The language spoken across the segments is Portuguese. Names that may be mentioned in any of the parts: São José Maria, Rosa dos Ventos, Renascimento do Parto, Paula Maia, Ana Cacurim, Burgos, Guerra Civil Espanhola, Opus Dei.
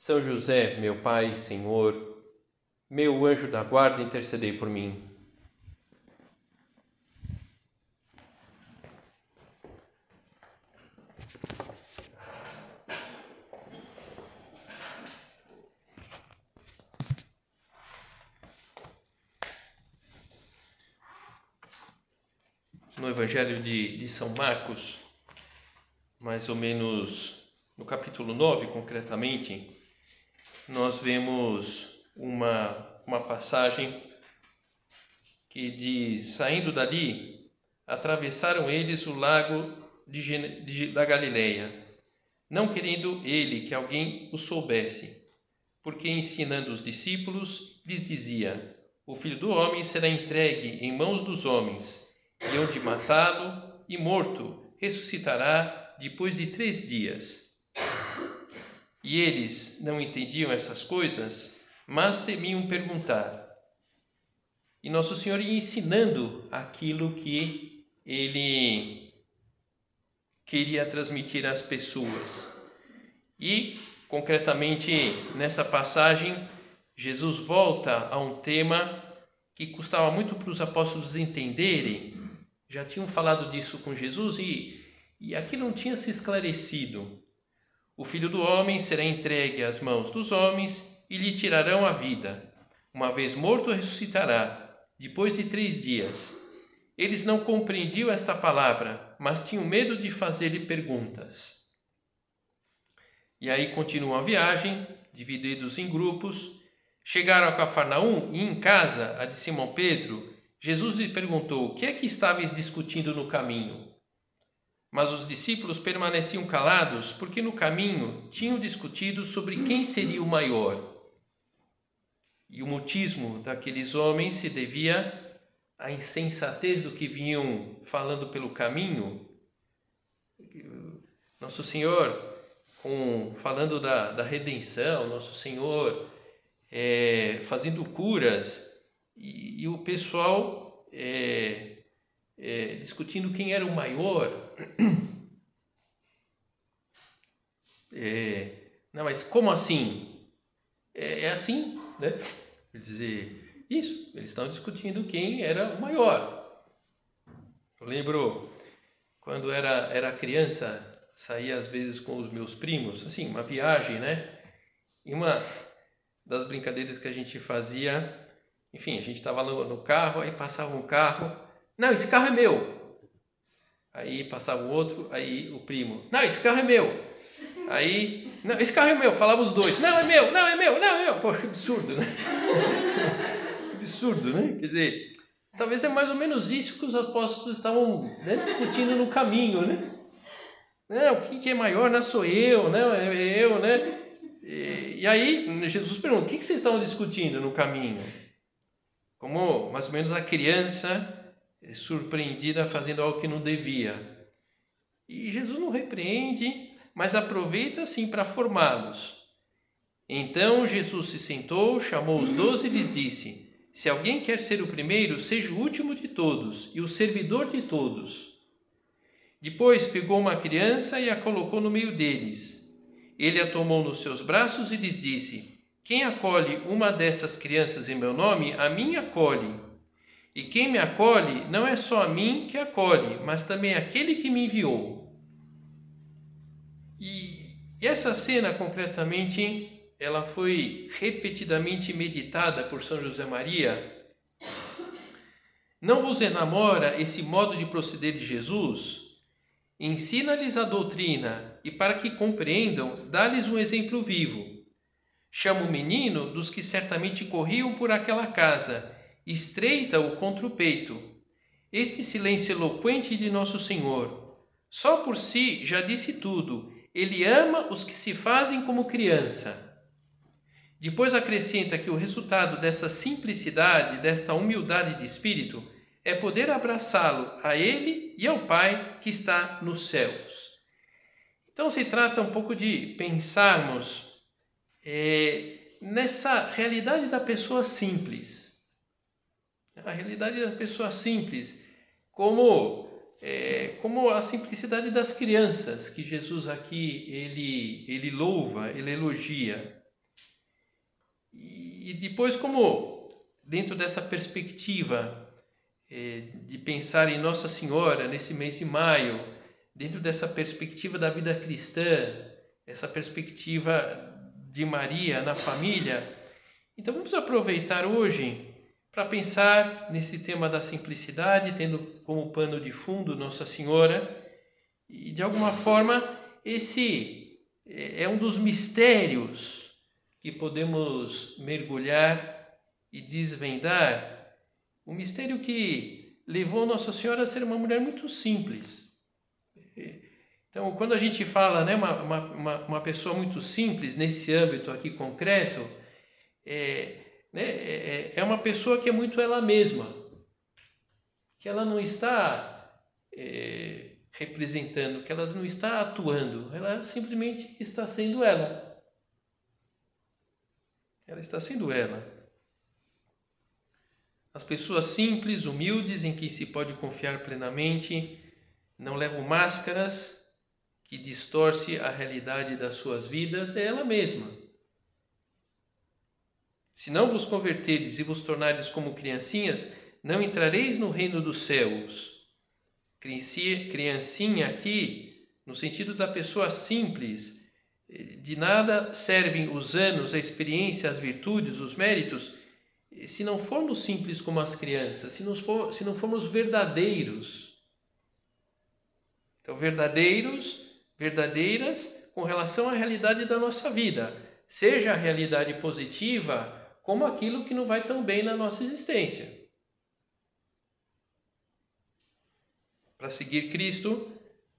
São José, meu Pai, Senhor, meu anjo da guarda, intercedei por mim. No Evangelho de São Marcos, mais ou menos no capítulo 9, concretamente, nós vemos uma passagem que diz: saindo dali, atravessaram eles o lago da Galileia, não querendo ele que alguém o soubesse, porque ensinando os discípulos, lhes dizia: o Filho do Homem será entregue em mãos dos homens, e hão de matá-lo, e morto ressuscitará depois de 3 dias. E eles não entendiam essas coisas, mas temiam perguntar. E Nosso Senhor ia ensinando aquilo que Ele queria transmitir às pessoas. E, concretamente, nessa passagem, Jesus volta a um tema que custava muito para os apóstolos entenderem. Já tinham falado disso com Jesus e aquilo não tinha se esclarecido. O Filho do Homem será entregue às mãos dos homens e lhe tirarão a vida. Uma vez morto, ressuscitará, depois de 3 dias. Eles não compreendiam esta palavra, mas tinham medo de fazer-lhe perguntas. E aí continuam a viagem, divididos em grupos. Chegaram a Cafarnaum e em casa, a de Simão Pedro, Jesus lhe perguntou: o que é que estavais discutindo no caminho? Mas os discípulos permaneciam calados, porque no caminho tinham discutido sobre quem seria o maior. E o mutismo daqueles homens se devia à insensatez do que vinham falando pelo caminho. Nosso Senhor, falando da redenção, Nosso Senhor fazendo curas, e o pessoal discutindo quem era o maior. Não, mas como assim? É assim, né? Quer dizer, isso, eles estão discutindo quem era o maior. Eu lembro quando era criança, saía às vezes com os meus primos, assim, uma viagem, né? E uma das brincadeiras que a gente fazia, enfim, a gente estava no carro, aí passava um carro, não, esse carro é meu. Aí passava o outro, aí o primo, não, esse carro é meu. Aí, não, esse carro é meu, falavam os dois, não, é meu, não, é meu, não, é meu. Pô, que absurdo, né? Absurdo, né? Quer dizer, talvez é mais ou menos isso que os apóstolos estavam, né, discutindo no caminho, né? Não, o que é maior, não sou eu, não, é eu, né? E aí, Jesus pergunta, o que vocês estavam discutindo no caminho? Como mais ou menos a criança surpreendida fazendo algo que não devia. E Jesus não repreende, mas aproveita sim para formá-los. Então Jesus se sentou, chamou os 12 e lhes disse: se alguém quer ser o primeiro, seja o último de todos e o servidor de todos. Depois pegou uma criança e a colocou no meio deles. Ele a tomou nos seus braços e lhes disse: quem acolhe uma dessas crianças em meu nome, a mim acolhe. E quem me acolhe, não é só a mim que acolhe, mas também aquele que me enviou. E essa cena, concretamente, ela foi repetidamente meditada por São José Maria. Não vos enamora esse modo de proceder de Jesus? Ensina-lhes a doutrina e, para que compreendam, dá-lhes um exemplo vivo. Chama o menino dos que certamente corriam por aquela casa, estreita-o contra o peito. Este silêncio eloquente de Nosso Senhor, só por si já disse tudo. Ele ama os que se fazem como criança. Depois acrescenta que o resultado desta simplicidade, desta humildade de espírito, é poder abraçá-lo a ele e ao Pai que está nos céus. Então se trata um pouco de pensarmos nessa realidade da pessoa simples. A realidade da pessoa simples, como a simplicidade das crianças, que Jesus aqui ele louva, ele elogia. E depois, como dentro dessa perspectiva de pensar em Nossa Senhora nesse mês de maio, dentro dessa perspectiva da vida cristã, essa perspectiva de Maria na família, então vamos aproveitar hoje para pensar nesse tema da simplicidade, tendo como pano de fundo Nossa Senhora, e de alguma forma esse é um dos mistérios que podemos mergulhar e desvendar. Um mistério que levou Nossa Senhora a ser uma mulher muito simples. Então, quando a gente fala, uma pessoa muito simples, nesse âmbito aqui concreto, é uma pessoa que é muito ela mesma, que ela não está representando, que ela não está atuando, ela simplesmente está sendo ela. Ela está sendo ela. As pessoas simples, humildes, em quem se pode confiar plenamente, não levam máscaras que distorcem a realidade das suas vidas, é ela mesma. Se não vos converterdes e vos tornardes como criancinhas, não entrareis no reino dos céus. Criancinha aqui, no sentido da pessoa simples, de nada servem os anos, a experiência, as virtudes, os méritos, se não formos simples como as crianças, se não formos verdadeiros. Então, verdadeiras com relação à realidade da nossa vida, seja a realidade positiva, como aquilo que não vai tão bem na nossa existência. Para seguir Cristo,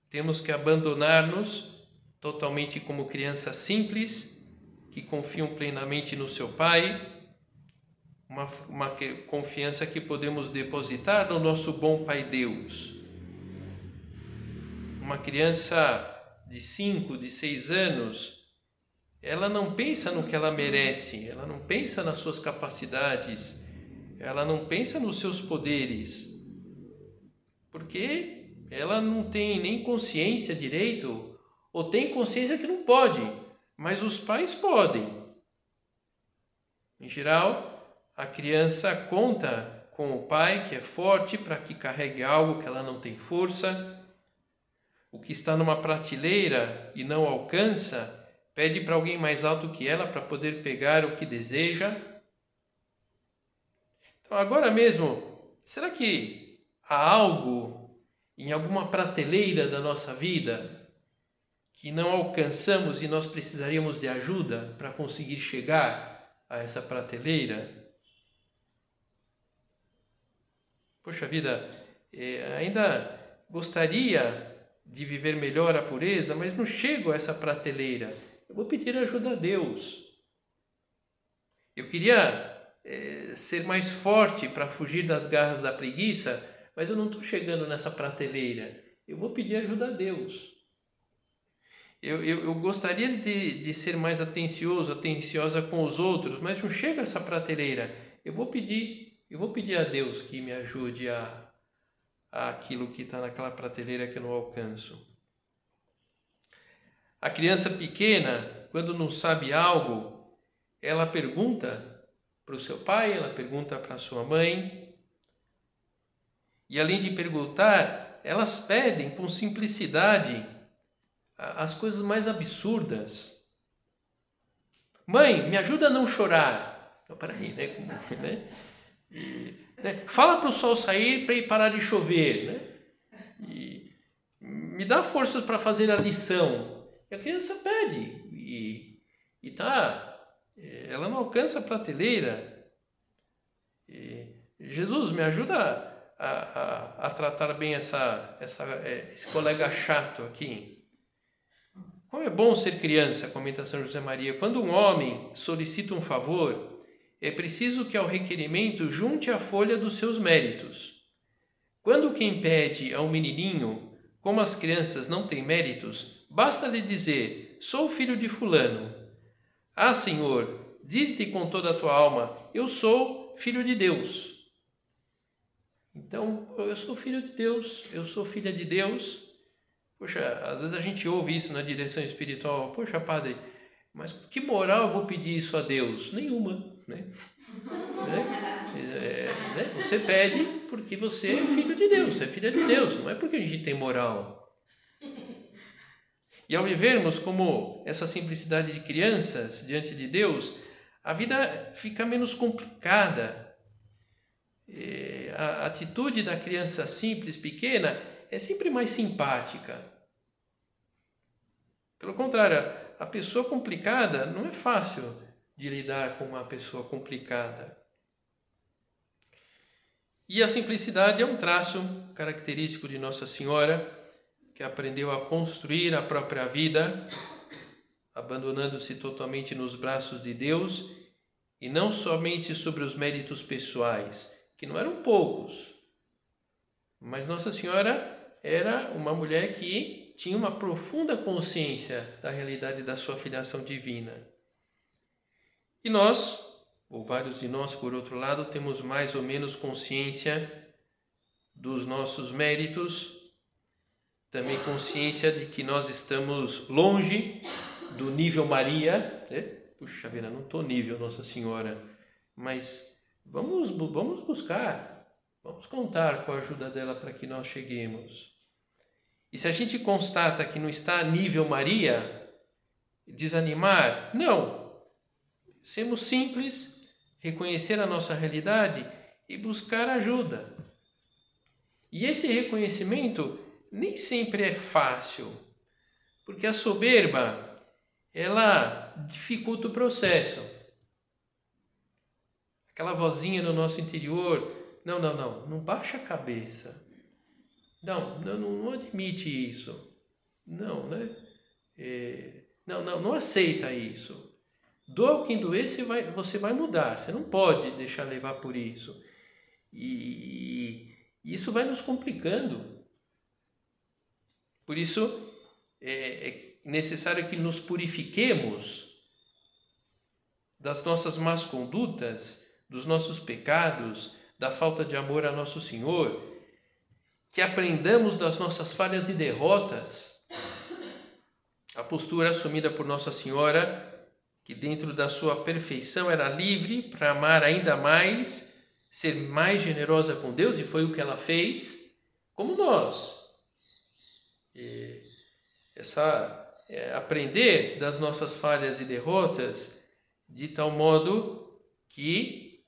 temos que abandonar-nos totalmente como crianças simples, que confiam plenamente no seu Pai, uma confiança que podemos depositar no nosso bom Pai Deus. Uma criança de 5, de 6 anos, ela não pensa no que ela merece, ela não pensa nas suas capacidades, ela não pensa nos seus poderes, porque ela não tem nem consciência direito, ou tem consciência que não pode, mas os pais podem. Em geral, a criança conta com o pai, que é forte, para que carregue algo que ela não tem força. O que está numa prateleira e não alcança, pede para alguém mais alto que ela para poder pegar o que deseja. Então, agora mesmo, será que há algo em alguma prateleira da nossa vida que não alcançamos e nós precisaríamos de ajuda para conseguir chegar a essa prateleira? Poxa vida, ainda gostaria de viver melhor a pureza, mas não chego a essa prateleira. Eu vou pedir ajuda a Deus. Eu queria ser mais forte para fugir das garras da preguiça, mas eu não estou chegando nessa prateleira. Eu vou pedir ajuda a Deus. Eu gostaria de ser mais atencioso, atenciosa com os outros, mas não chego a essa prateleira. Eu vou pedir a Deus que me ajude a aquilo que está naquela prateleira que eu não alcanço. A criança pequena, quando não sabe algo, ela pergunta para o seu pai, ela pergunta para a sua mãe. E além de perguntar, elas pedem com simplicidade as coisas mais absurdas. Mãe, me ajuda a não chorar. Não, peraí, né? Fala para o sol sair para ir parar de chover, E me dá forças para fazer a lição. E a criança pede e ela não alcança a prateleira. Jesus, me ajuda a tratar bem esse colega chato aqui. Como é bom ser criança, comenta São José Maria. Quando um homem solicita um favor, é preciso que ao requerimento junte a folha dos seus méritos. Quando quem pede a um menininho, como as crianças não têm méritos, basta-lhe dizer, sou filho de fulano. Ah, Senhor, diz-lhe com toda a tua alma, eu sou filho de Deus. Então, eu sou filho de Deus, eu sou filha de Deus. Poxa, às vezes a gente ouve isso na direção espiritual. Poxa, padre, mas que moral eu vou pedir isso a Deus? Nenhuma, né? Você pede porque você é filho de Deus, você é filha de Deus. Não é porque a gente tem moral. E ao vivermos como essa simplicidade de crianças diante de Deus, a vida fica menos complicada. A atitude da criança simples, pequena, é sempre mais simpática. Pelo contrário, a pessoa complicada, não é fácil de lidar com uma pessoa complicada. E a simplicidade é um traço característico de Nossa Senhora, que aprendeu a construir a própria vida, abandonando-se totalmente nos braços de Deus, e não somente sobre os méritos pessoais, que não eram poucos. Mas Nossa Senhora era uma mulher que tinha uma profunda consciência da realidade da sua filiação divina. E nós, ou vários de nós, por outro lado, temos mais ou menos consciência dos nossos méritos, também consciência de que nós estamos longe do nível Maria, né? Puxa vida, não estou nível Nossa Senhora, mas vamos buscar. Vamos contar com a ajuda dela para que nós cheguemos. E se a gente constata que não está a nível Maria, desanimar? Não. Sermos simples, reconhecer a nossa realidade e buscar ajuda. E esse reconhecimento nem sempre é fácil, porque a soberba, ela dificulta o processo. Aquela vozinha no nosso interior... Não baixa a cabeça. Não admite isso. Não aceita isso. Doa o que doer, você vai mudar. Você não pode deixar levar por isso. E isso vai nos complicando. Por isso, é necessário que nos purifiquemos das nossas más condutas, dos nossos pecados, da falta de amor a Nosso Senhor, que aprendamos das nossas falhas e derrotas. A postura assumida por Nossa Senhora, que dentro da sua perfeição era livre para amar ainda mais, ser mais generosa com Deus, e foi o que ela fez, como nós. E aprender das nossas falhas e derrotas, de tal modo que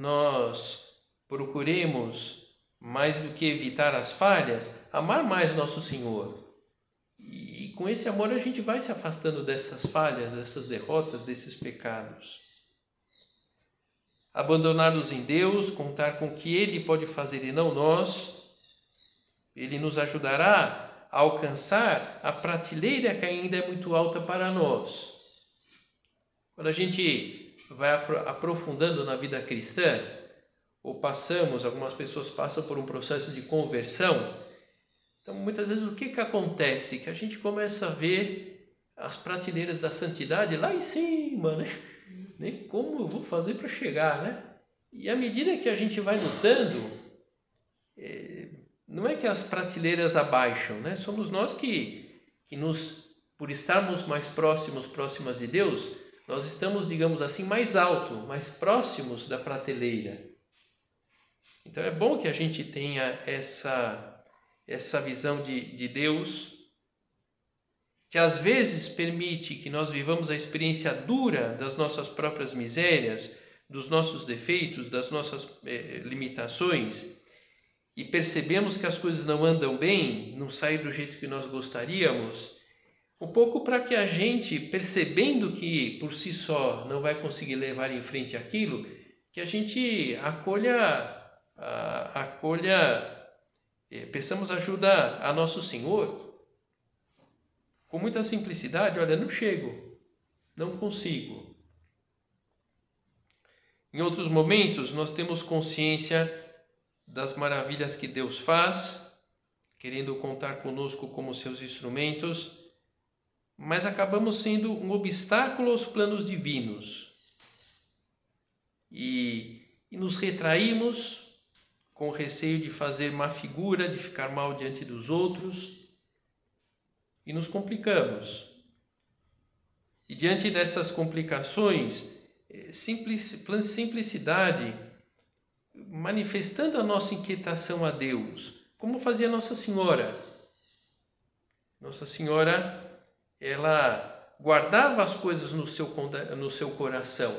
nós procuremos, mais do que evitar as falhas, amar mais Nosso Senhor. E com esse amor a gente vai se afastando dessas falhas, dessas derrotas, desses pecados. Abandonar-nos em Deus, contar com o que Ele pode fazer e não nós. Ele nos ajudará a alcançar a prateleira que ainda é muito alta para nós. Quando a gente vai aprofundando na vida cristã, ou algumas pessoas passam por um processo de conversão, então muitas vezes o que acontece? Que a gente começa a ver as prateleiras da santidade lá em cima, né? Nem como eu vou fazer para chegar, né? E à medida que a gente vai lutando, não é que as prateleiras abaixam, né? Somos nós que por estarmos mais próximas de Deus, nós estamos, digamos assim, mais alto, mais próximos da prateleira. Então é bom que a gente tenha essa visão de Deus, que às vezes permite que nós vivamos a experiência dura das nossas próprias misérias, dos nossos defeitos, das nossas limitações, e percebemos que as coisas não andam bem, não saem do jeito que nós gostaríamos, um pouco para que a gente, percebendo que por si só não vai conseguir levar em frente aquilo, que a gente peçamos ajuda a Nosso Senhor. com muita simplicidade, olha, não chego, não consigo. Em outros momentos, nós temos consciência das maravilhas que Deus faz, querendo contar conosco como seus instrumentos, mas acabamos sendo um obstáculo aos planos divinos. E nos retraímos com receio de fazer má figura, de ficar mal diante dos outros, e nos complicamos. E diante dessas complicações, simplicidade, manifestando a nossa inquietação a Deus, como fazia Nossa Senhora. Nossa Senhora, ela guardava as coisas no seu coração.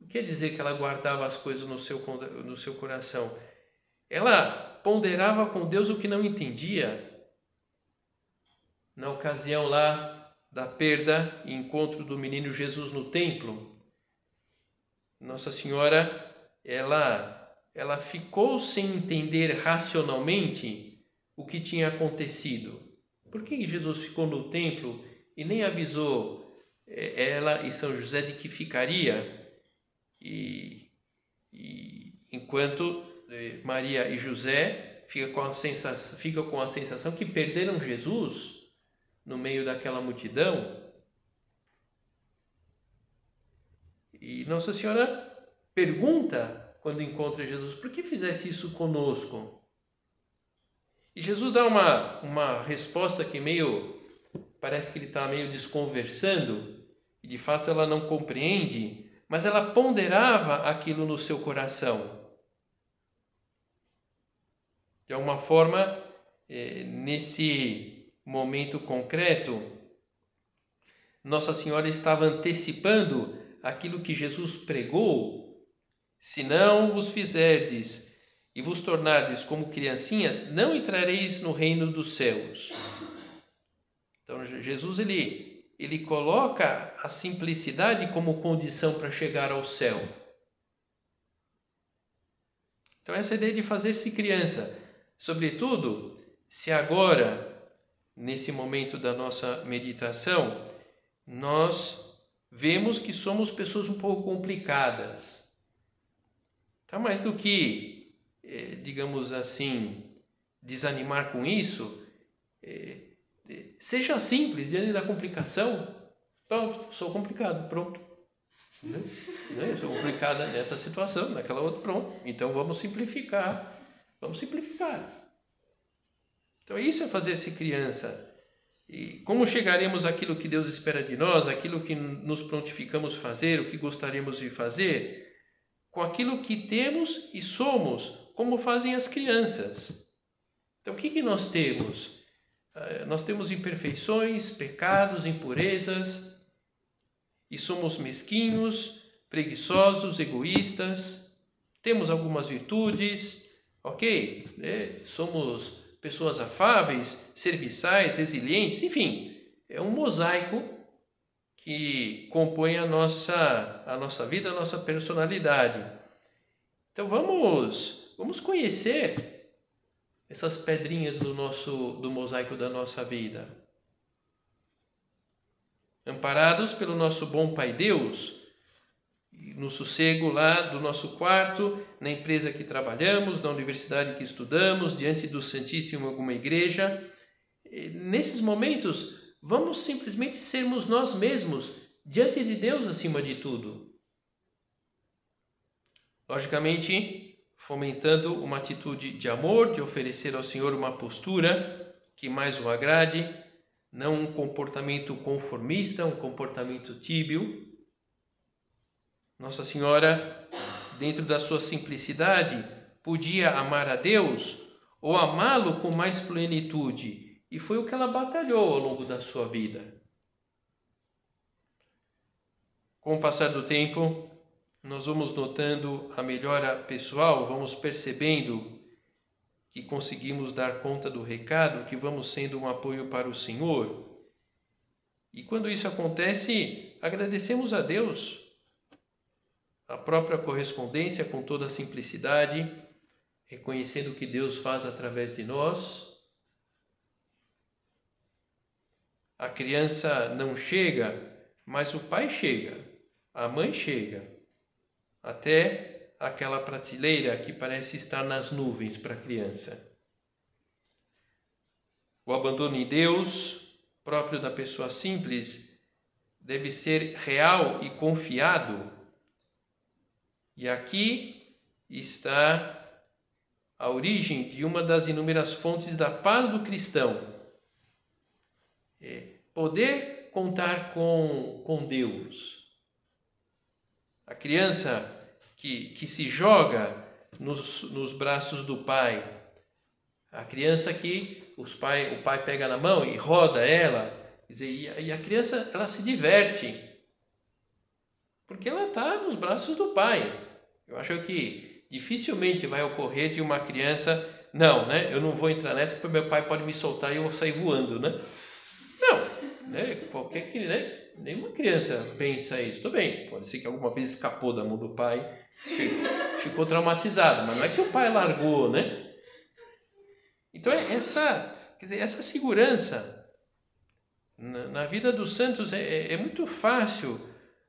O que quer dizer que ela guardava as coisas no seu coração? Ela ponderava com Deus o que não entendia. Na ocasião lá da perda e encontro do menino Jesus no templo, Nossa Senhora, ela ficou sem entender racionalmente o que tinha acontecido. Por que Jesus ficou no templo e nem avisou ela e São José de que ficaria? E enquanto Maria e José ficam com a sensação que perderam Jesus no meio daquela multidão. E Nossa Senhora pergunta, quando encontra Jesus, por que fizesse isso conosco? E Jesus dá uma resposta que parece que ele está meio desconversando, e de fato ela não compreende, mas ela ponderava aquilo no seu coração. De alguma forma, nesse momento concreto, Nossa Senhora estava antecipando aquilo que Jesus pregou: se não vos fizerdes e vos tornardes como criancinhas, não entrareis no reino dos céus. Então Jesus ele coloca a simplicidade como condição para chegar ao céu. Então essa ideia de fazer-se criança, sobretudo se agora, nesse momento da nossa meditação, nós vemos que somos pessoas um pouco complicadas. Tá mais do que, digamos assim, desanimar com isso, seja simples diante da complicação. Pronto, sou complicado, pronto. Eu sou complicada nessa situação, naquela outra, pronto. Então vamos simplificar. Então isso é fazer-se criança. E como chegaremos àquilo que Deus espera de nós, àquilo que nos prontificamos fazer, o que gostaríamos de fazer, com aquilo que temos e somos, como fazem as crianças. Então, o que nós temos? Nós temos imperfeições, pecados, impurezas, e somos mesquinhos, preguiçosos, egoístas. Temos algumas virtudes, ok? Somos pessoas afáveis, serviçais, resilientes, enfim, é um mosaico que compõe a nossa vida, a nossa personalidade. Então vamos conhecer essas pedrinhas do mosaico da nossa vida. Amparados pelo nosso bom Pai Deus, no sossego lá do nosso quarto, na empresa que trabalhamos, na universidade que estudamos, diante do Santíssimo, alguma igreja, nesses momentos vamos simplesmente sermos nós mesmos, diante de Deus acima de tudo. Logicamente, fomentando uma atitude de amor, de oferecer ao Senhor uma postura que mais o agrade, não um comportamento conformista, um comportamento tíbio. Nossa Senhora, dentro da sua simplicidade, podia amar a Deus ou amá-lo com mais plenitude. E foi o que ela batalhou ao longo da sua vida. Com o passar do tempo, nós vamos notando a melhora pessoal, vamos percebendo que conseguimos dar conta do recado, que vamos sendo um apoio para o Senhor. E quando isso acontece, agradecemos a Deus. A própria correspondência com toda a simplicidade, reconhecendo o que Deus faz através de nós. A criança não chega, mas o pai chega, a mãe chega, até aquela prateleira que parece estar nas nuvens para a criança. O abandono em Deus, próprio da pessoa simples, deve ser real e confiado. E aqui está a origem de uma das inúmeras fontes da paz do cristão. Poder contar com Deus. A criança que se joga nos braços do pai, a criança que o pai pega na mão e roda ela, quer dizer, e a criança ela se diverte, porque ela está nos braços do pai. Eu acho que dificilmente vai ocorrer de uma criança, não, né? Eu não vou entrar nessa porque meu pai pode me soltar e eu vou sair voando, né? Qualquer que, nenhuma criança pensa isso. Tudo bem, pode ser que alguma vez escapou da mão do pai, ficou traumatizado, mas não é que o pai largou, né? Então essa segurança na vida dos santos é muito fácil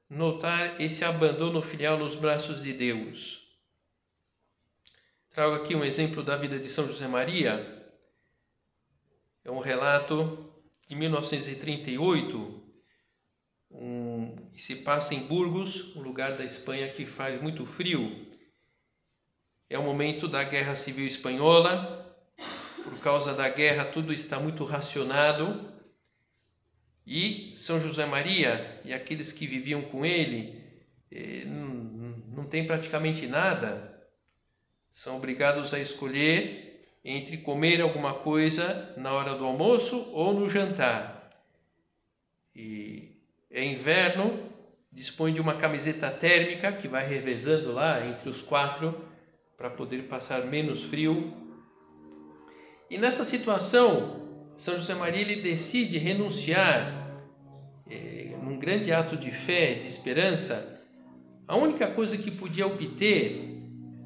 notar esse abandono filial nos braços de Deus. Trago aqui um exemplo da vida de São José Maria. É um relato de 1938, se passa em Burgos, um lugar da Espanha que faz muito frio. É o momento da Guerra Civil Espanhola. Por causa da guerra, tudo está muito racionado. E São José Maria e aqueles que viviam com ele não têm praticamente nada. São obrigados a escolher entre comer alguma coisa na hora do almoço ou no jantar. E é inverno, dispõe de uma camiseta térmica que vai revezando lá entre os quatro para poder passar menos frio. E nessa situação, São José Maria ele decide renunciar, num grande ato de fé, de esperança, a única coisa que podia obter,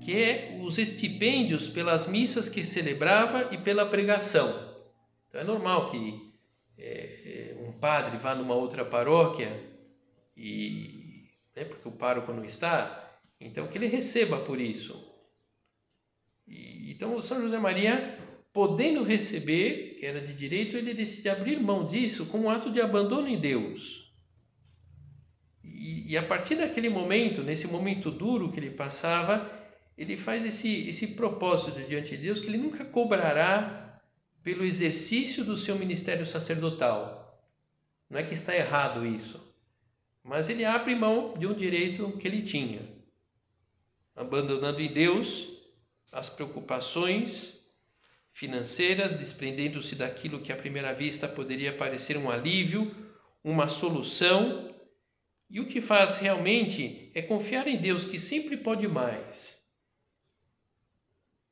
que é os estipêndios pelas missas que celebrava e pela pregação. Então é normal que um padre vá numa outra paróquia, porque o pároco não está, então que ele receba por isso. Então o São José Maria, podendo receber, que era de direito, ele decide abrir mão disso como um ato de abandono em Deus. E a partir daquele momento, nesse momento duro que ele passava, ele faz esse propósito diante de Deus, que ele nunca cobrará pelo exercício do seu ministério sacerdotal. Não é que está errado isso, mas ele abre mão de um direito que ele tinha, abandonando em Deus as preocupações financeiras, desprendendo-se daquilo que à primeira vista poderia parecer um alívio, uma solução, e o que faz realmente é confiar em Deus, que sempre pode mais.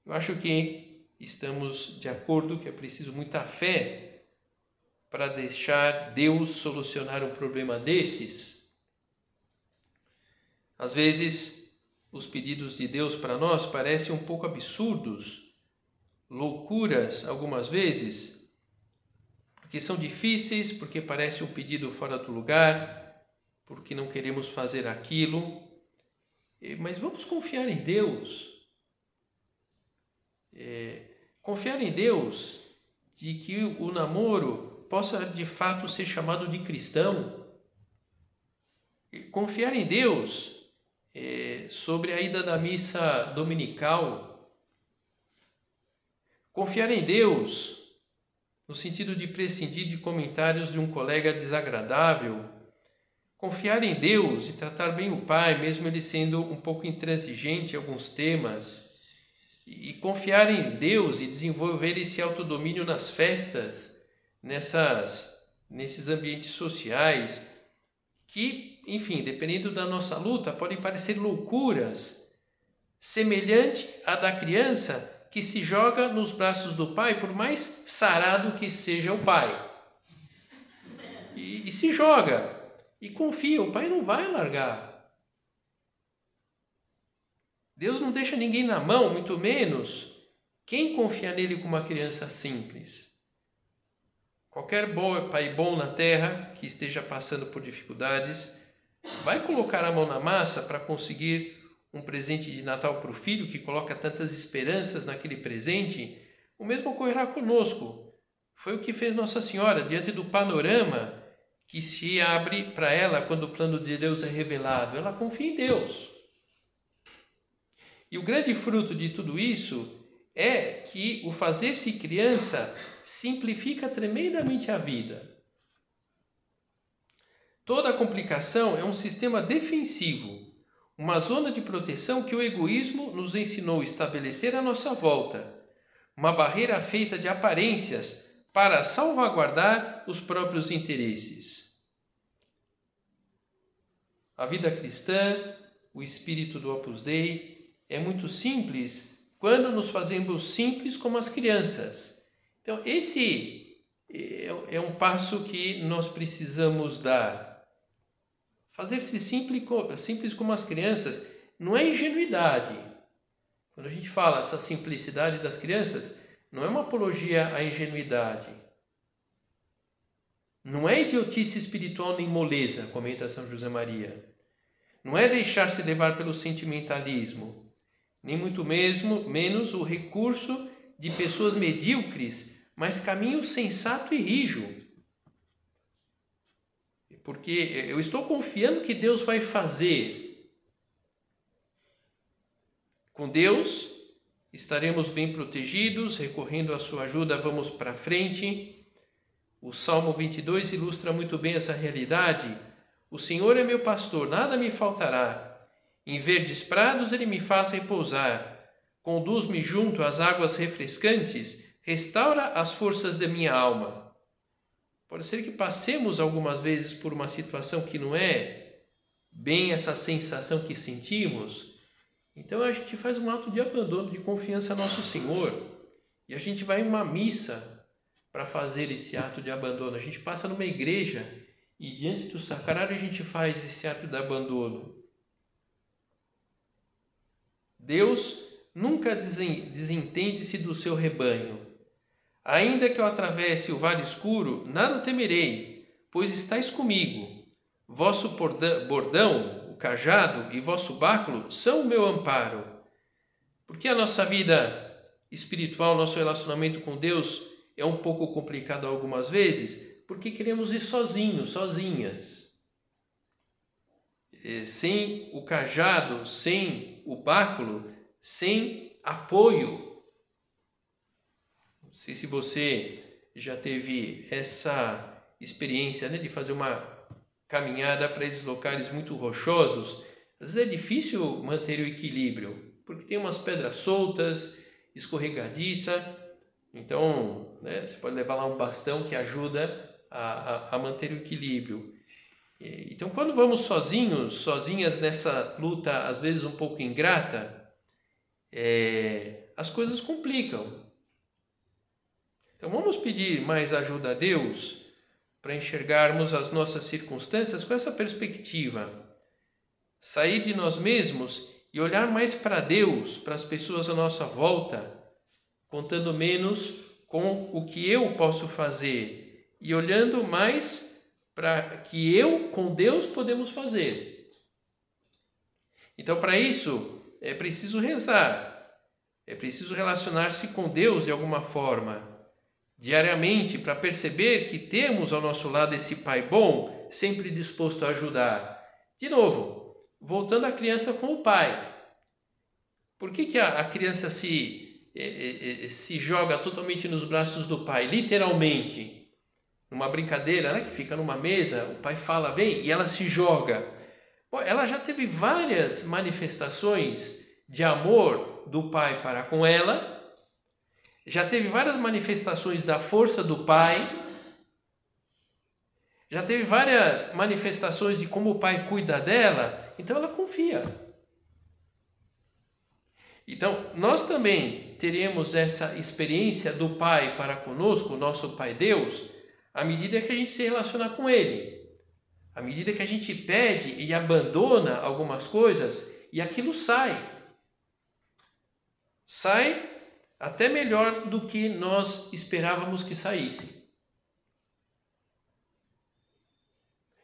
Eu acho que estamos de acordo que é preciso muita fé para deixar Deus solucionar um problema desses. Às vezes, os pedidos de Deus para nós parecem um pouco absurdos, loucuras algumas vezes, porque são difíceis, porque parece um pedido fora do lugar, porque não queremos fazer aquilo. Mas vamos confiar em Deus. Confiar em Deus de que o namoro possa de fato ser chamado de cristão, confiar em Deus sobre a ida da missa dominical, confiar em Deus no sentido de prescindir de comentários de um colega desagradável, confiar em Deus e tratar bem o pai, mesmo ele sendo um pouco intransigente em alguns temas, e confiar em Deus e desenvolver esse autodomínio nas festas, nesses ambientes sociais, que, enfim, dependendo da nossa luta, podem parecer loucuras, semelhante à da criança que se joga nos braços do pai, por mais sarado que seja o pai. E se joga, e confia, o pai não vai largar. Deus não deixa ninguém na mão, muito menos quem confia nele como uma criança simples. Qualquer pai bom na terra que esteja passando por dificuldades vai colocar a mão na massa para conseguir um presente de Natal para o filho, que coloca tantas esperanças naquele presente. O mesmo ocorrerá conosco. Foi o que fez Nossa Senhora diante do panorama que se abre para ela quando o plano de Deus é revelado. Ela confia em Deus. E o grande fruto de tudo isso é que o fazer-se criança simplifica tremendamente a vida. Toda a complicação é um sistema defensivo, uma zona de proteção que o egoísmo nos ensinou a estabelecer à nossa volta, uma barreira feita de aparências para salvaguardar os próprios interesses. A vida cristã, o espírito do Opus Dei, é muito simples quando nos fazemos simples como as crianças. Então, esse é um passo que nós precisamos dar. Fazer-se simples como as crianças não é ingenuidade. Quando a gente fala essa simplicidade das crianças, não é uma apologia à ingenuidade. Não é idiotice espiritual nem moleza, comenta São José Maria. Não é deixar-se levar pelo sentimentalismo, nem muito menos o recurso de pessoas medíocres, mas caminho sensato e rígido. Porque eu estou confiando que Deus vai fazer. Com Deus estaremos bem protegidos, recorrendo à sua ajuda vamos para frente. O Salmo 22 ilustra muito bem essa realidade. O Senhor é meu pastor, nada me faltará. Em verdes prados ele me faz repousar. Conduz-me junto às águas refrescantes, restaura as forças da minha alma. Pode ser que passemos algumas vezes por uma situação que não é bem essa sensação que sentimos. Então a gente faz um ato de abandono, de confiança a Nosso Senhor. E a gente vai em uma missa para fazer esse ato de abandono. A gente passa numa igreja e diante do sacrário a gente faz esse ato de abandono. Deus nunca desentende-se do seu rebanho. Ainda que eu atravesse o vale escuro, nada temerei, pois estáis comigo. Vosso bordão, cajado e vosso báculo são o meu amparo. Porque a nossa vida espiritual, nosso relacionamento com Deus é um pouco complicado algumas vezes, porque queremos ir sozinhos, sozinhas. Sem o cajado, sem o báculo, sem apoio. Não sei se você já teve essa experiência, né, de fazer uma caminhada para esses locais muito rochosos, às vezes é difícil manter o equilíbrio, porque tem umas pedras soltas, escorregadiça, então você pode levar lá um bastão que ajuda a manter o equilíbrio. Então, quando vamos sozinhos, sozinhas nessa luta, às vezes um pouco ingrata, as coisas complicam. Então, vamos pedir mais ajuda a Deus, para enxergarmos as nossas circunstâncias com essa perspectiva. Sair de nós mesmos e olhar mais para Deus, para as pessoas à nossa volta, contando menos com o que eu posso fazer e olhando mais para o que eu, com Deus, podemos fazer. Então, para isso, é preciso rezar, é preciso relacionar-se com Deus de alguma forma, diariamente, para perceber que temos ao nosso lado esse Pai bom, sempre disposto a ajudar. De novo, voltando à criança com o Pai. Por que a criança se joga totalmente nos braços do Pai? Literalmente, numa brincadeira, né, que fica numa mesa, o Pai fala, vem, e ela se joga. Bom, ela já teve várias manifestações de amor do Pai para com ela, já teve várias manifestações da força do Pai, já teve várias manifestações de como o Pai cuida dela, então ela confia. Então, nós também teremos essa experiência do Pai para conosco, o nosso Pai Deus, à medida que a gente se relaciona com Ele, à medida que a gente pede e abandona algumas coisas, e aquilo sai até melhor do que nós esperávamos que saísse.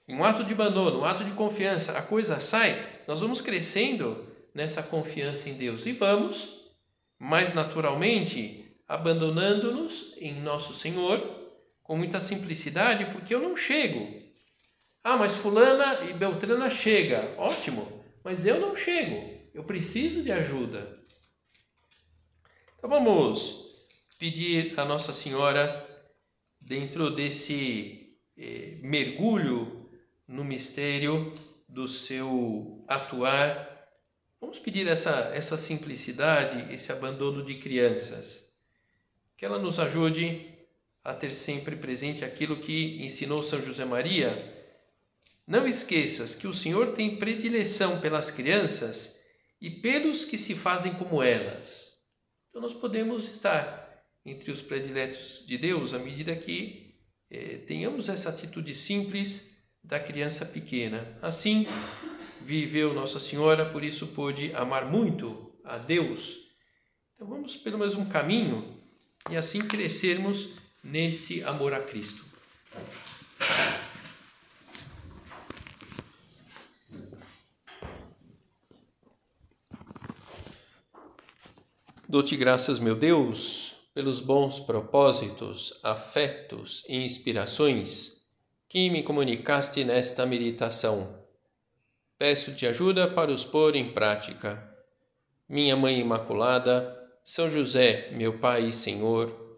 Em um ato de abandono, um ato de confiança, a coisa sai, nós vamos crescendo nessa confiança em Deus e vamos, mais naturalmente, abandonando-nos em nosso Senhor com muita simplicidade, porque eu não chego. Ah, mas fulana e beltrana chega, ótimo, mas eu não chego, eu preciso de ajuda. Então vamos pedir a Nossa Senhora, dentro desse mergulho no mistério do seu atuar, vamos pedir essa simplicidade, esse abandono de crianças, que ela nos ajude a ter sempre presente aquilo que ensinou São José Maria. Não esqueças que o Senhor tem predileção pelas crianças e pelos que se fazem como elas. Então nós podemos estar entre os prediletos de Deus à medida que tenhamos essa atitude simples da criança pequena. Assim viveu Nossa Senhora, por isso pôde amar muito a Deus. Então vamos pelo mesmo caminho e assim crescermos nesse amor a Cristo. Dou-te graças, meu Deus, pelos bons propósitos, afetos e inspirações que me comunicaste nesta meditação. Peço-te ajuda para os pôr em prática. Minha Mãe Imaculada, São José, meu Pai e Senhor,